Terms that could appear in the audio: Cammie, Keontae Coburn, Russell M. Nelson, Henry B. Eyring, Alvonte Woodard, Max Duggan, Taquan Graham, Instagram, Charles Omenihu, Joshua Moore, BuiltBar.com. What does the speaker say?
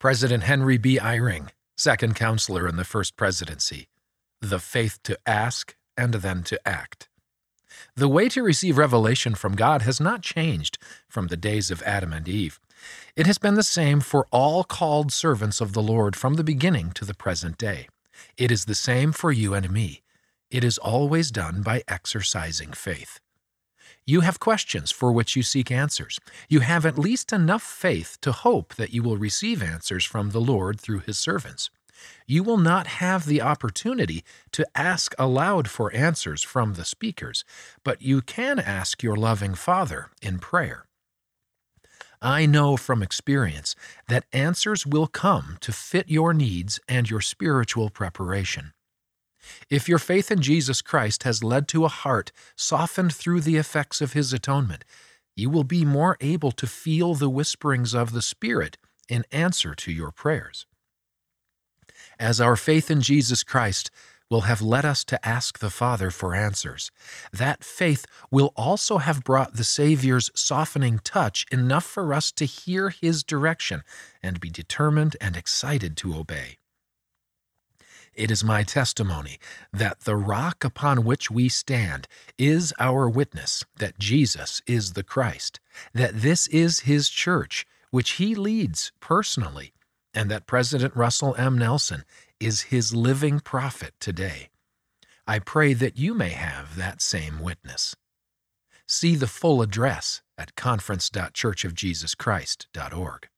President Henry B. Eyring, second counselor in the first presidency, the faith to ask and then to act. The way to receive revelation from God has not changed from the days of Adam and Eve. It has been the same for all called servants of the Lord from the beginning to the present day. It is the same for you and me. It is always done by exercising faith. You have questions for which you seek answers. You have at least enough faith to hope that you will receive answers from the Lord through His servants. You will not have the opportunity to ask aloud for answers from the speakers, but you can ask your loving Father in prayer. I know from experience that answers will come to fit your needs and your spiritual preparation. If your faith in Jesus Christ has led to a heart softened through the effects of His atonement, you will be more able to feel the whisperings of the Spirit in answer to your prayers. As our faith in Jesus Christ will have led us to ask the Father for answers, that faith will also have brought the Savior's softening touch enough for us to hear His direction and be determined and excited to obey. It is my testimony that the rock upon which we stand is our witness that Jesus is the Christ, that this is His church, which He leads personally, and that President Russell M. Nelson is His living prophet today. I pray that you may have that same witness. See the full address at conference.churchofjesuschrist.org.